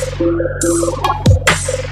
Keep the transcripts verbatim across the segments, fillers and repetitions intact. It's worth the pieces.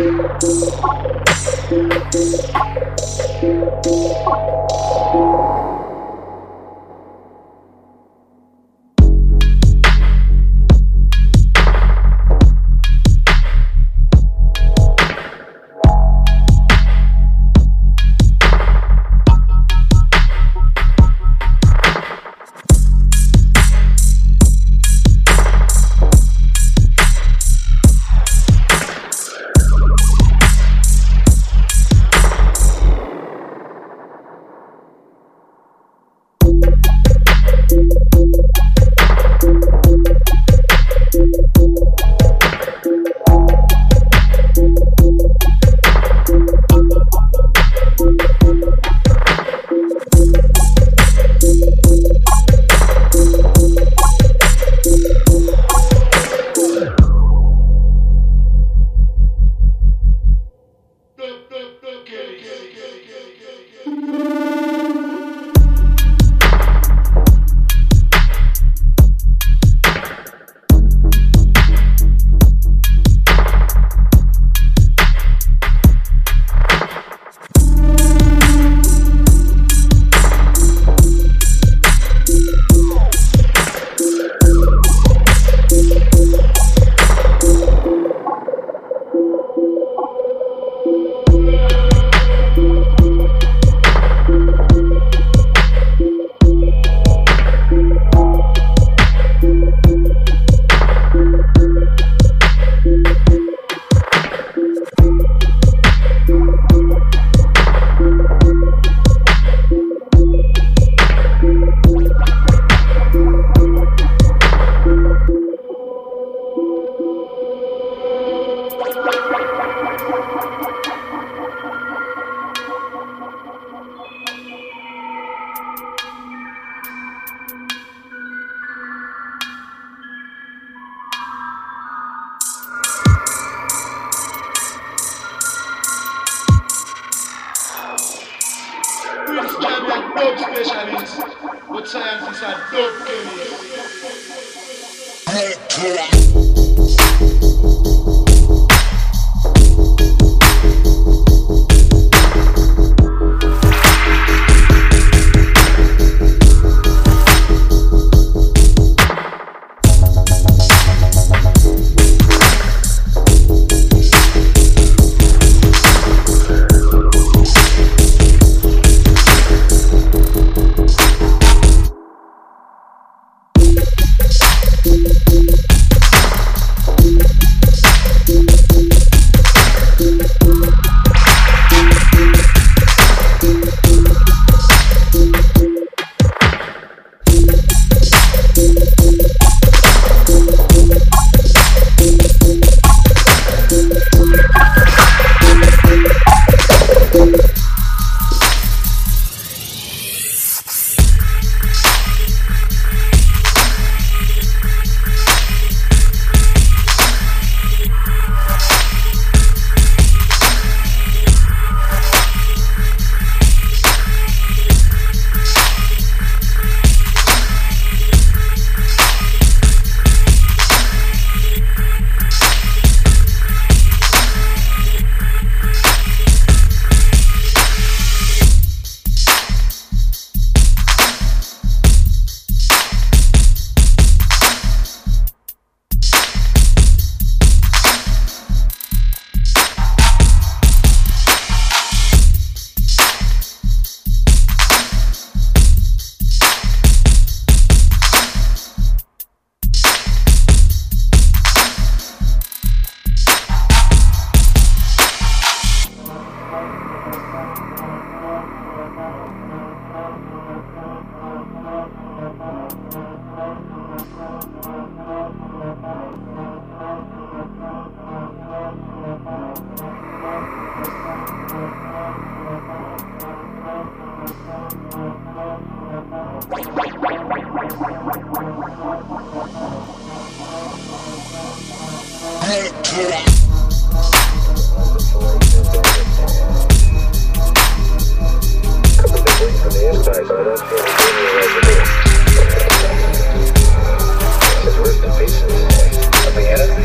Nothing at it.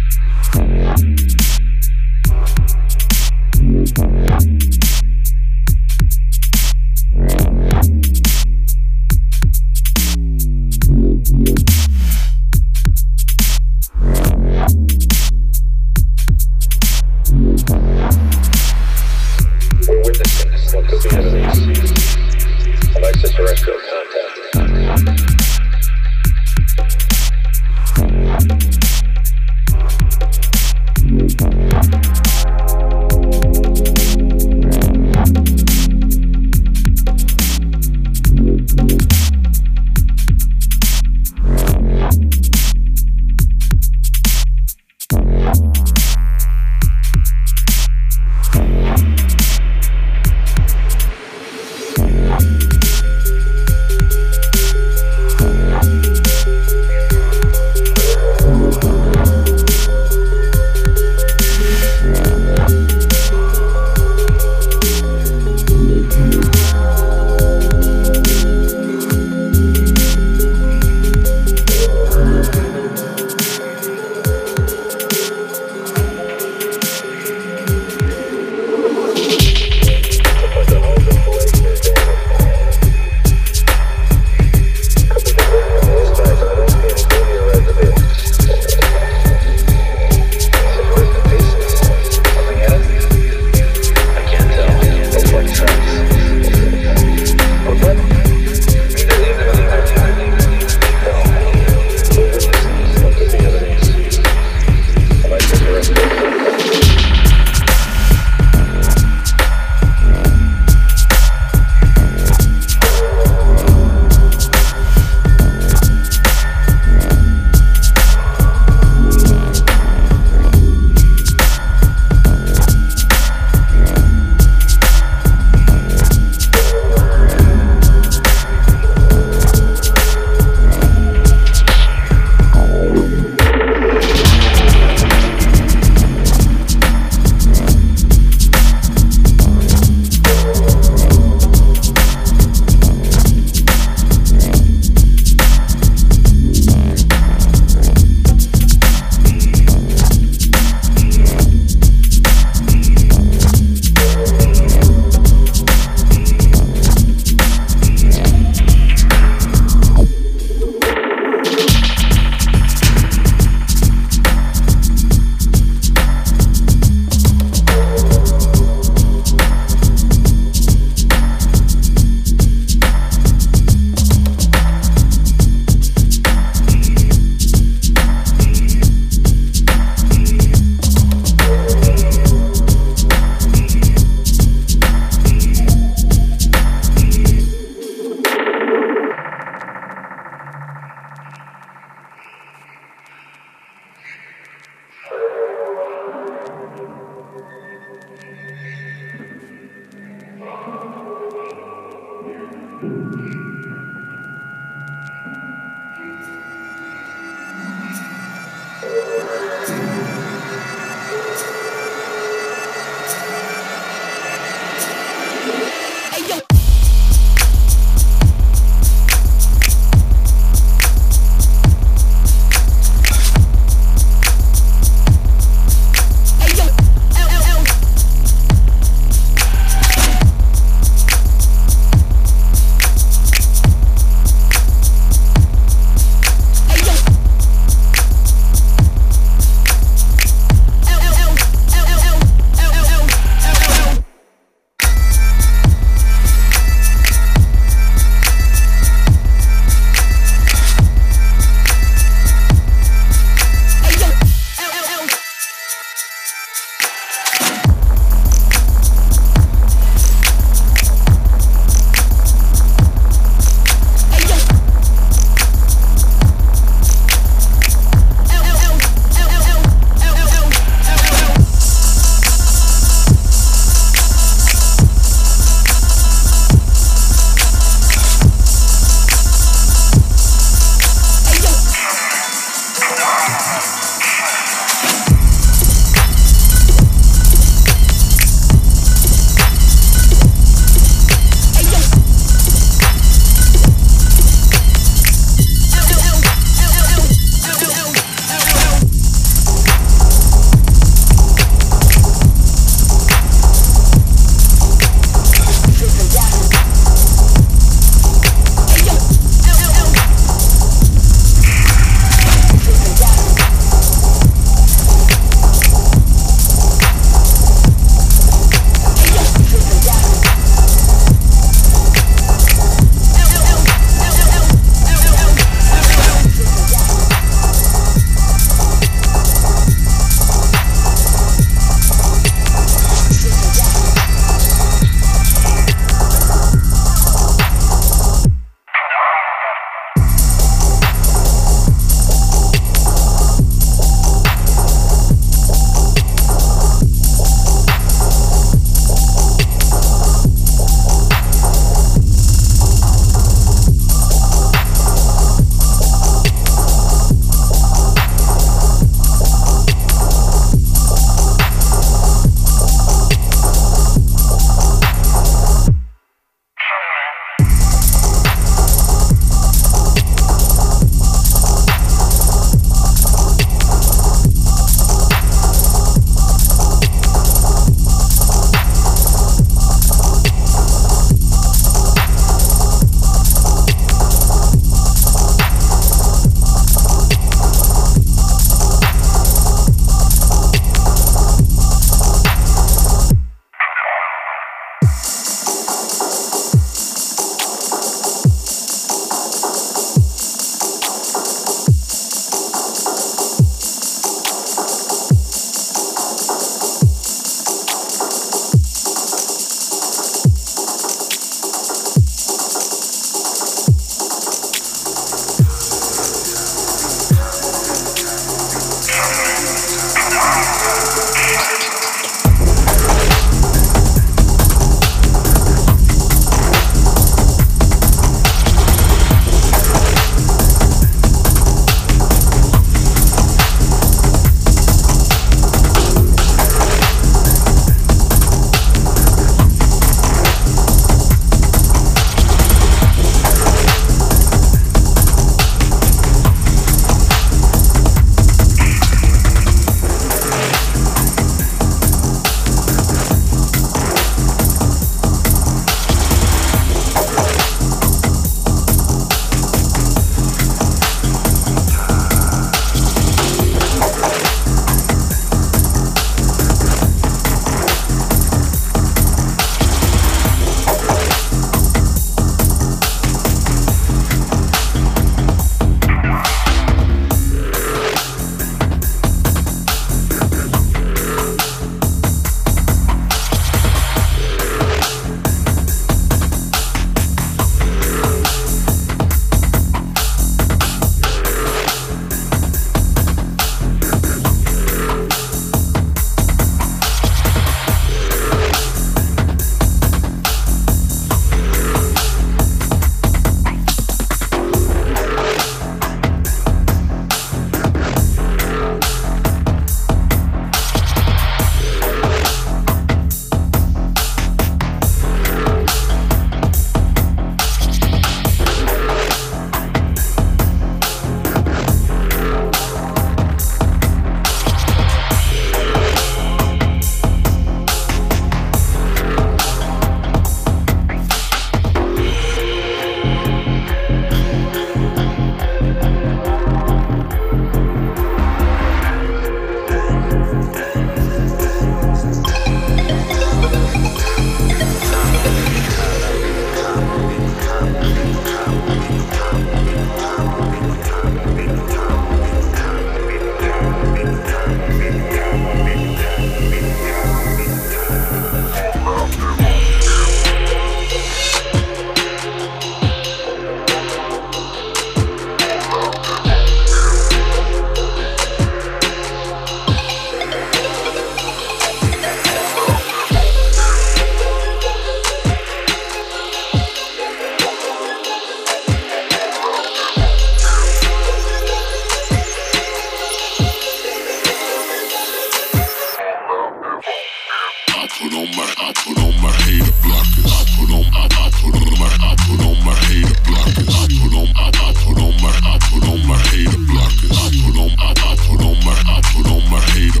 on my, I put on my hater blockers. I put on, I, I put on my, I put on my hater blockers. I put on, I, I put on my, I put on my hater blockers. I put on, I, I put on my, I put on my hater.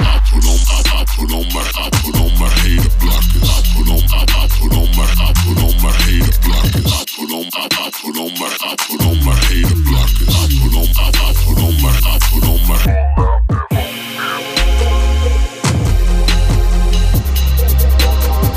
I put on, I, I put on my, I put on my hater blockers. I put on, I, I put on my, I put on my hater blockers. I put on, I, I put on my, I put on my hater blockers. I put on, I, I put on my, I put on my. We'll be right back.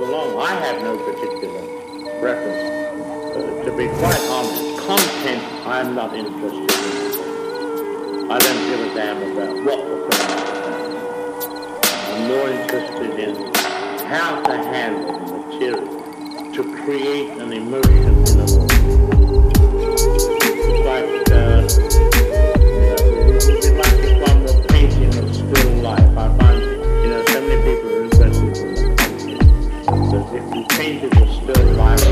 alone. I have no particular reference. Uh, to be quite honest, content I'm not interested in. I don't give a damn about what the film is. I'm more interested in how to handle the material, to create an emotion in a world. It's like, uh, it's like this one more painting of still life. I find, you know, so many people are interested in that. But if you painted a still life,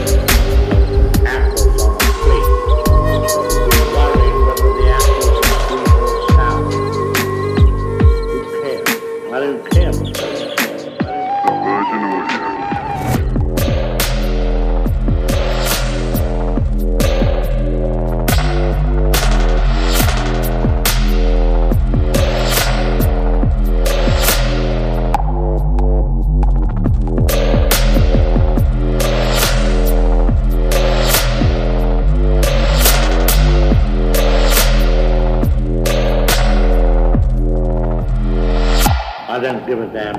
apples on a plate, you're worrying whether the apples are sweet or sour. Who cares? I don't care about that. The Virgin Audio. I don't give a damn.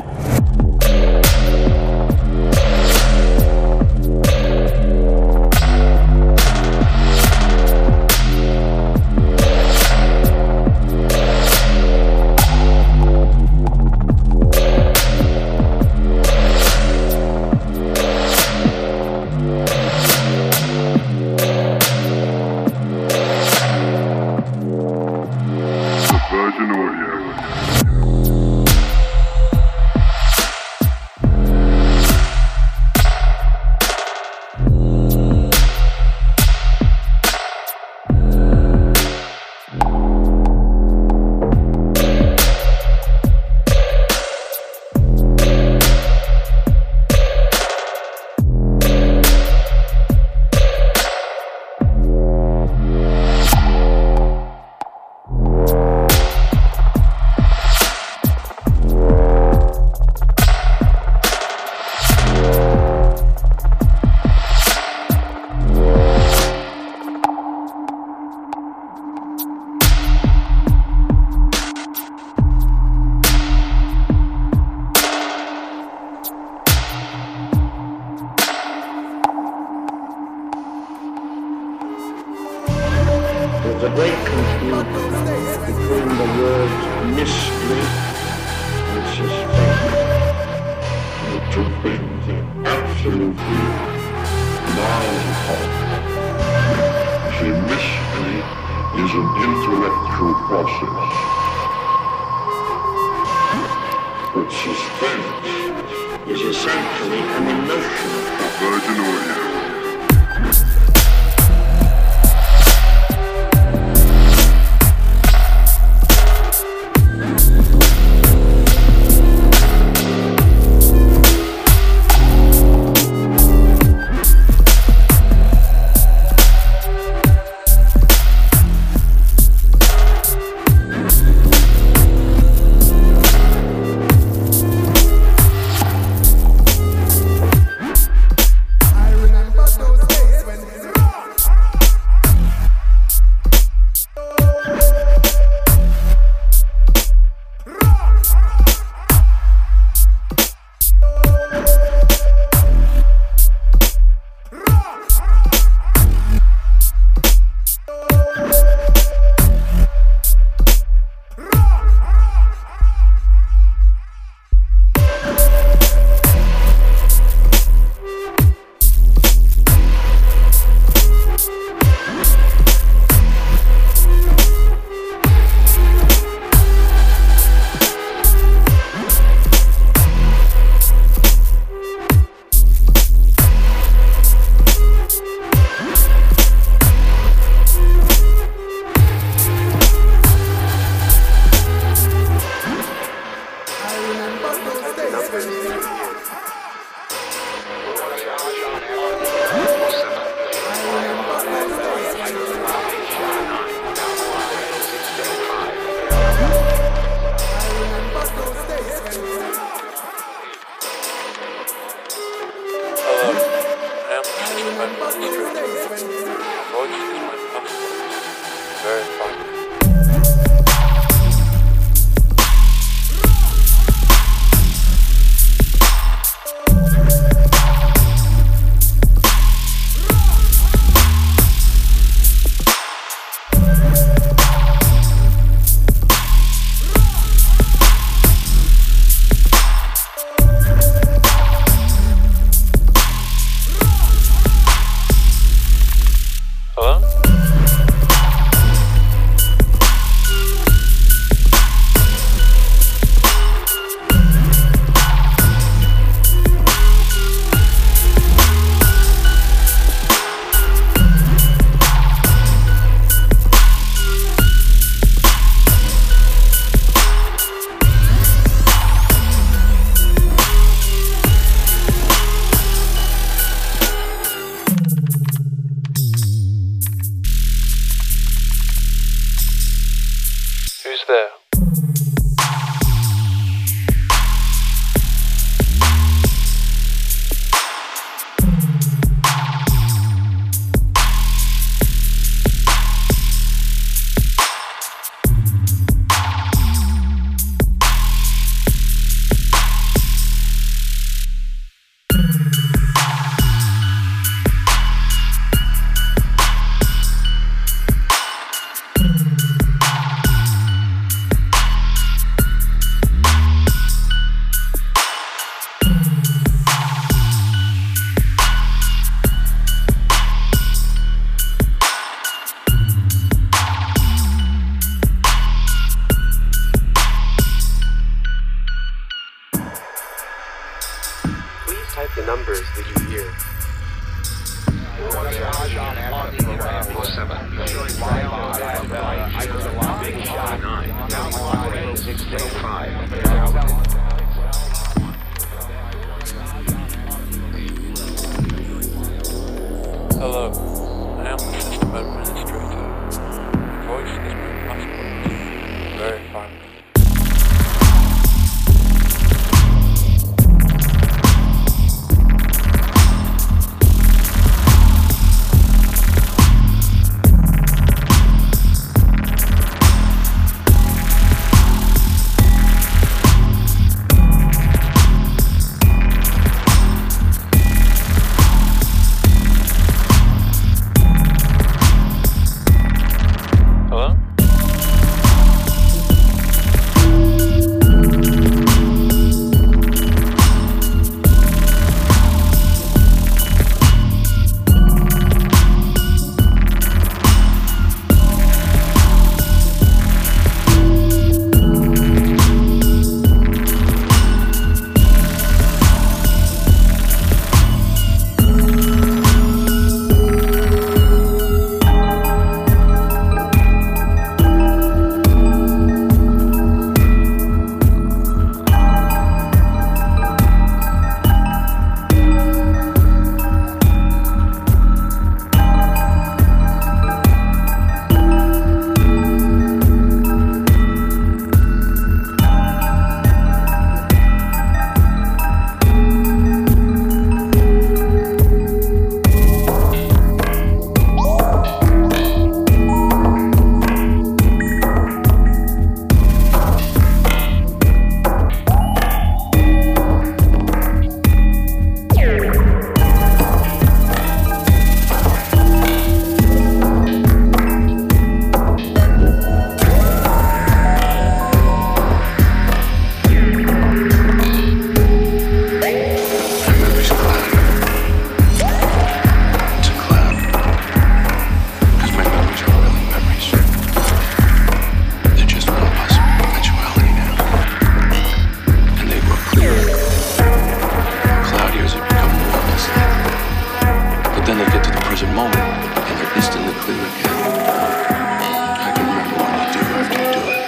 present moment, and they're instantly clear again. I can remember what I do after I do it.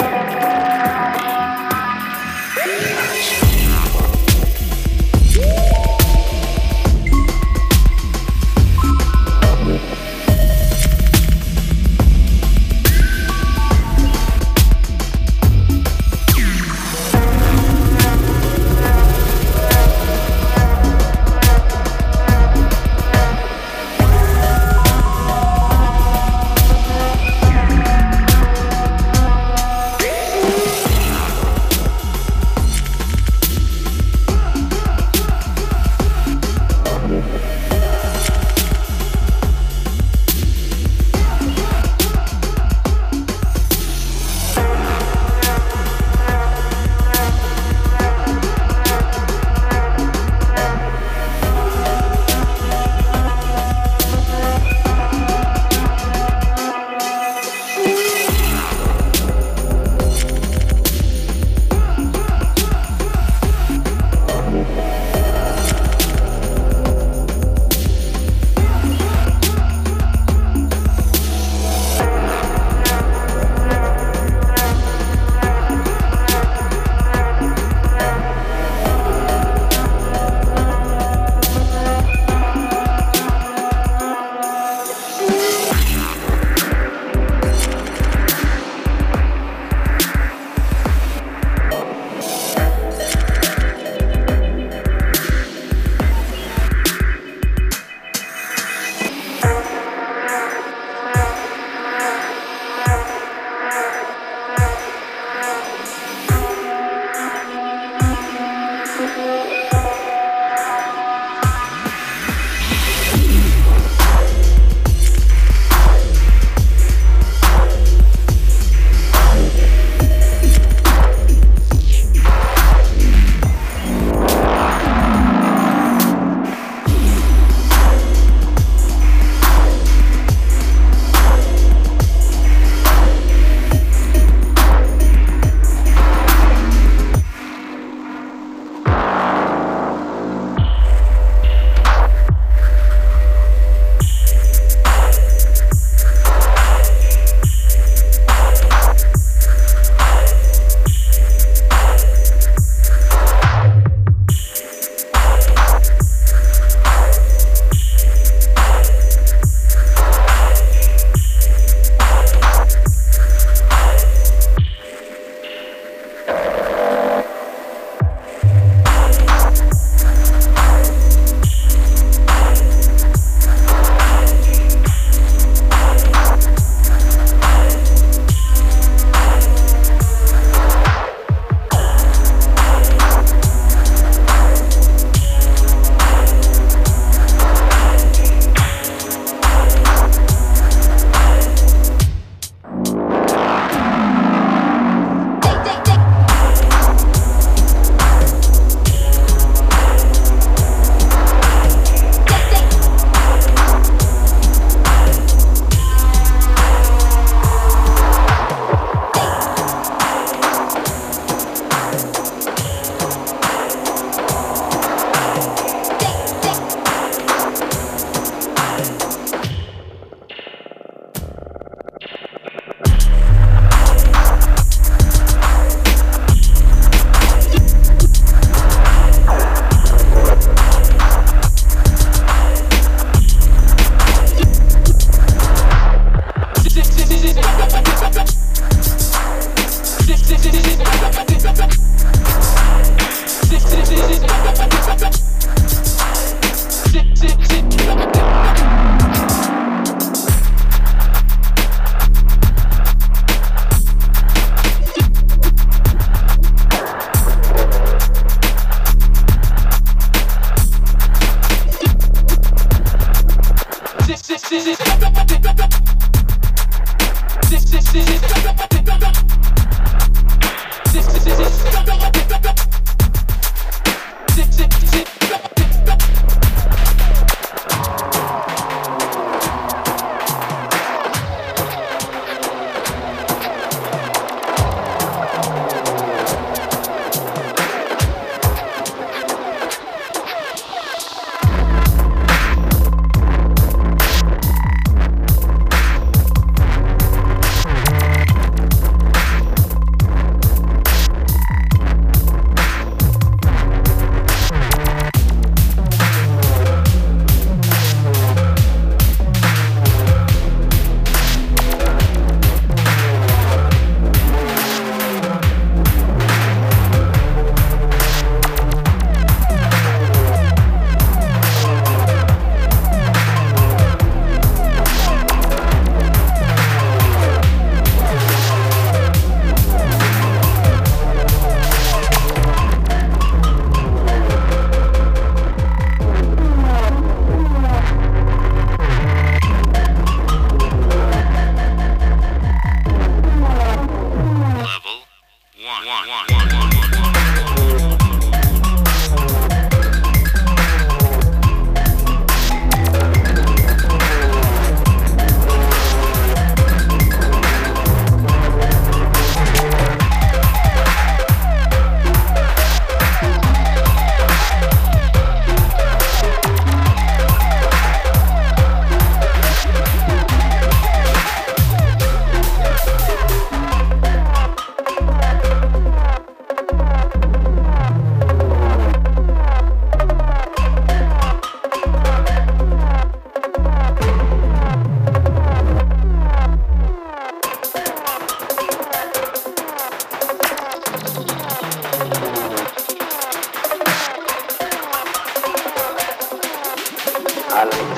Thank mm-hmm.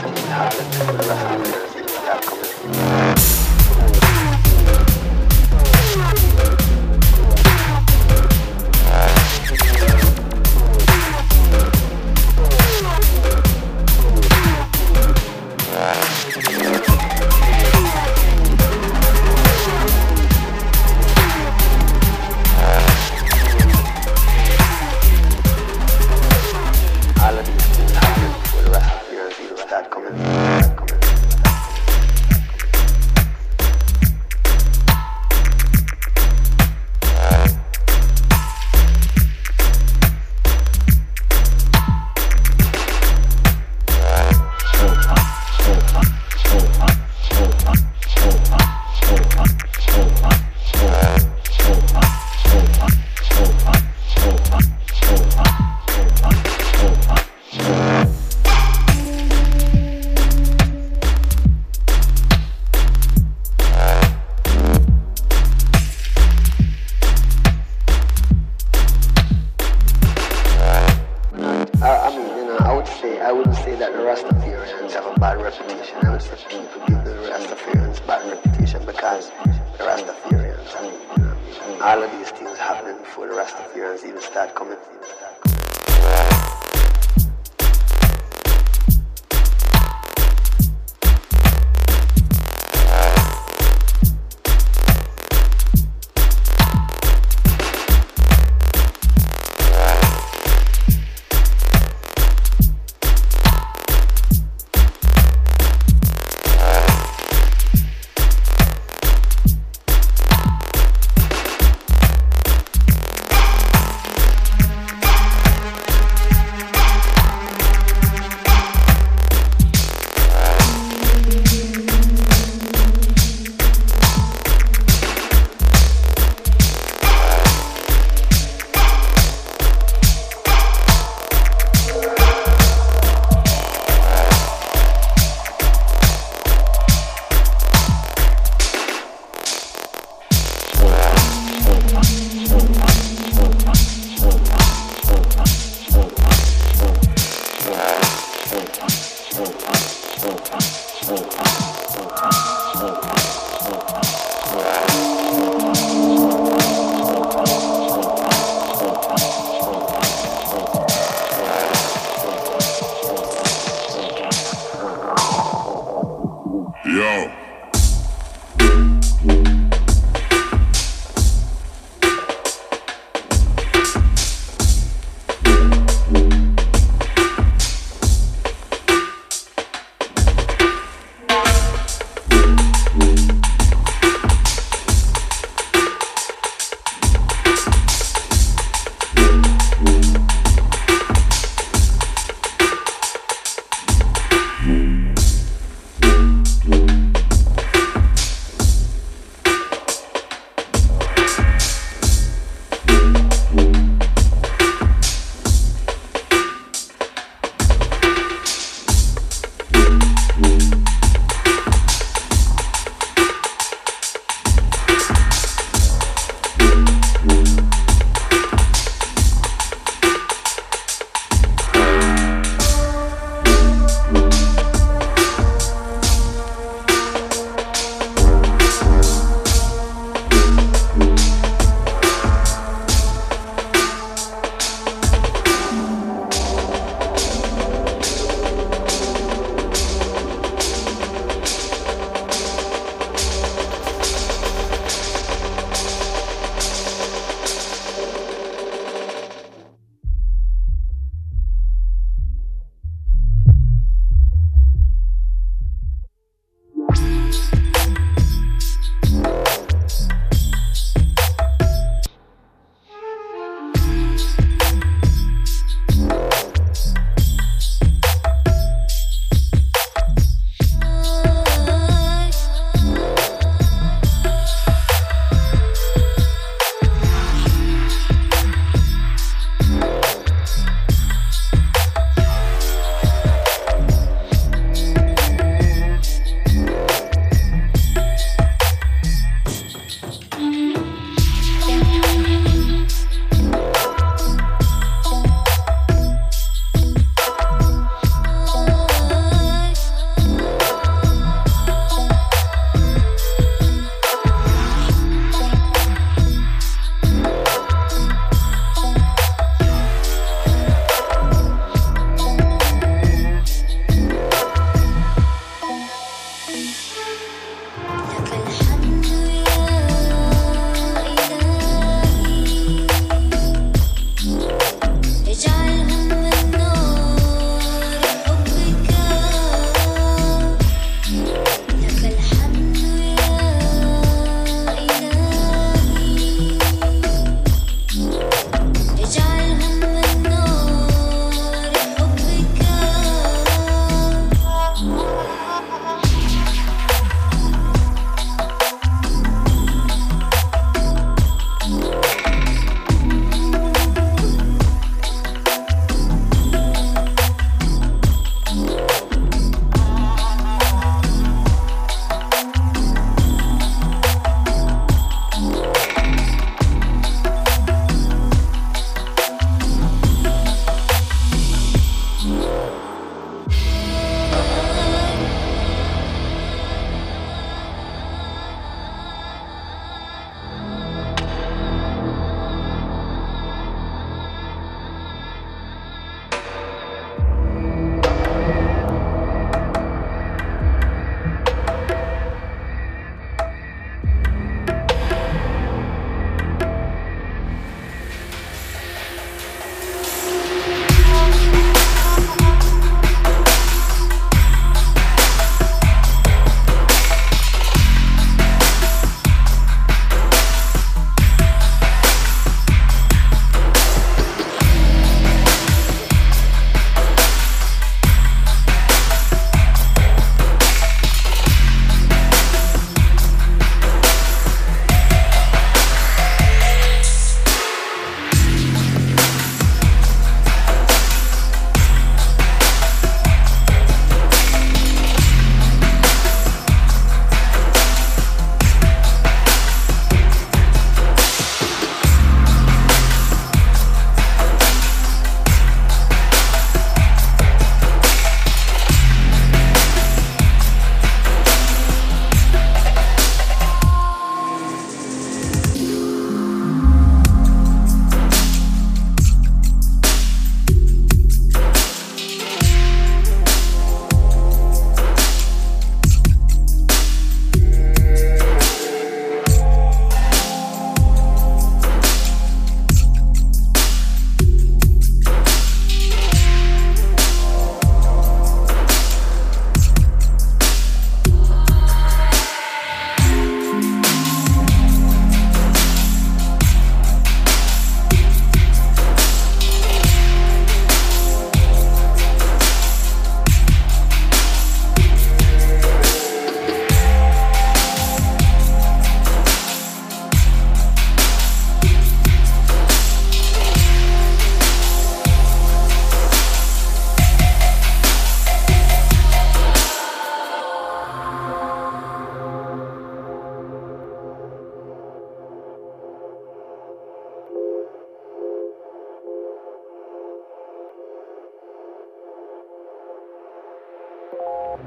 Yeah.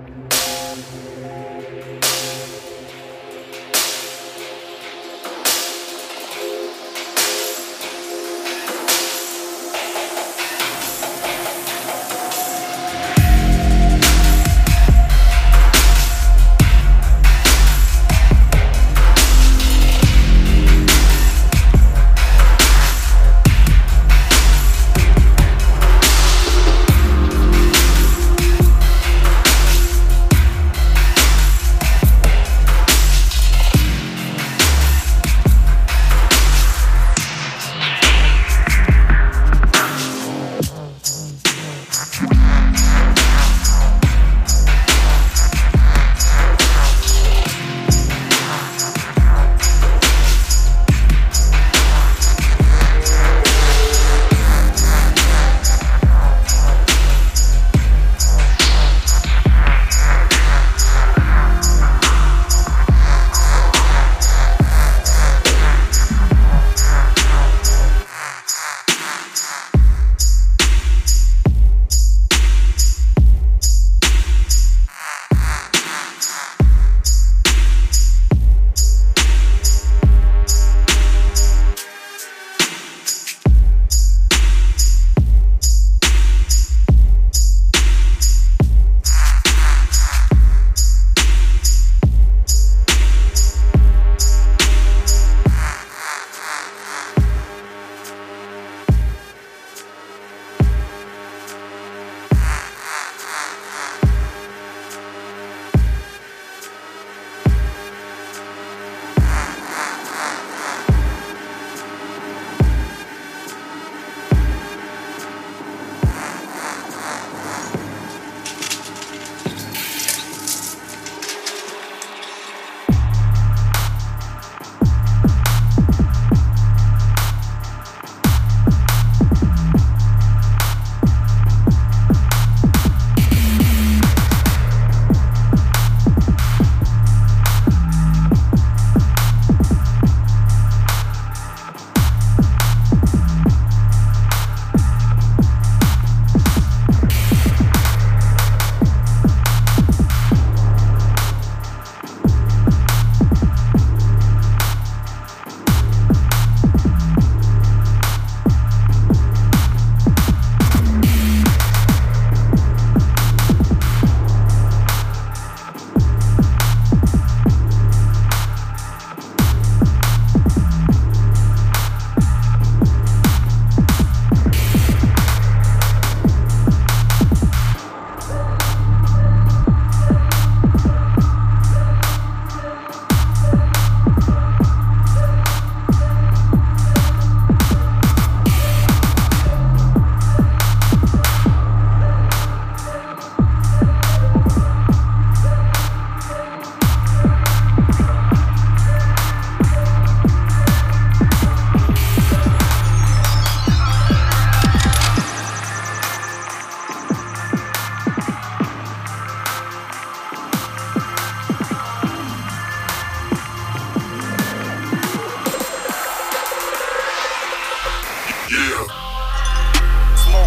Smoke.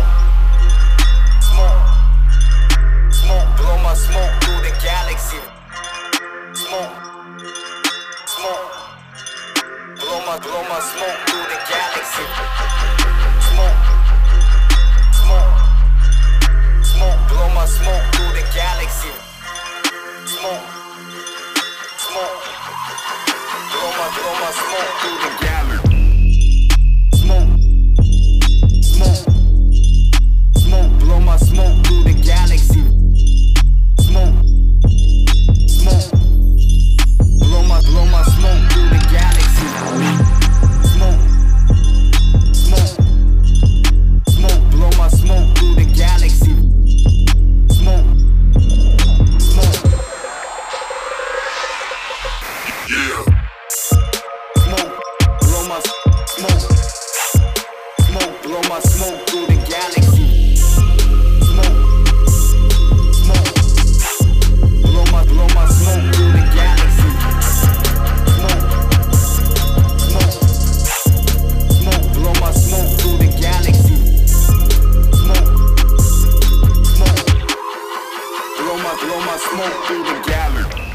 smoke through the galley.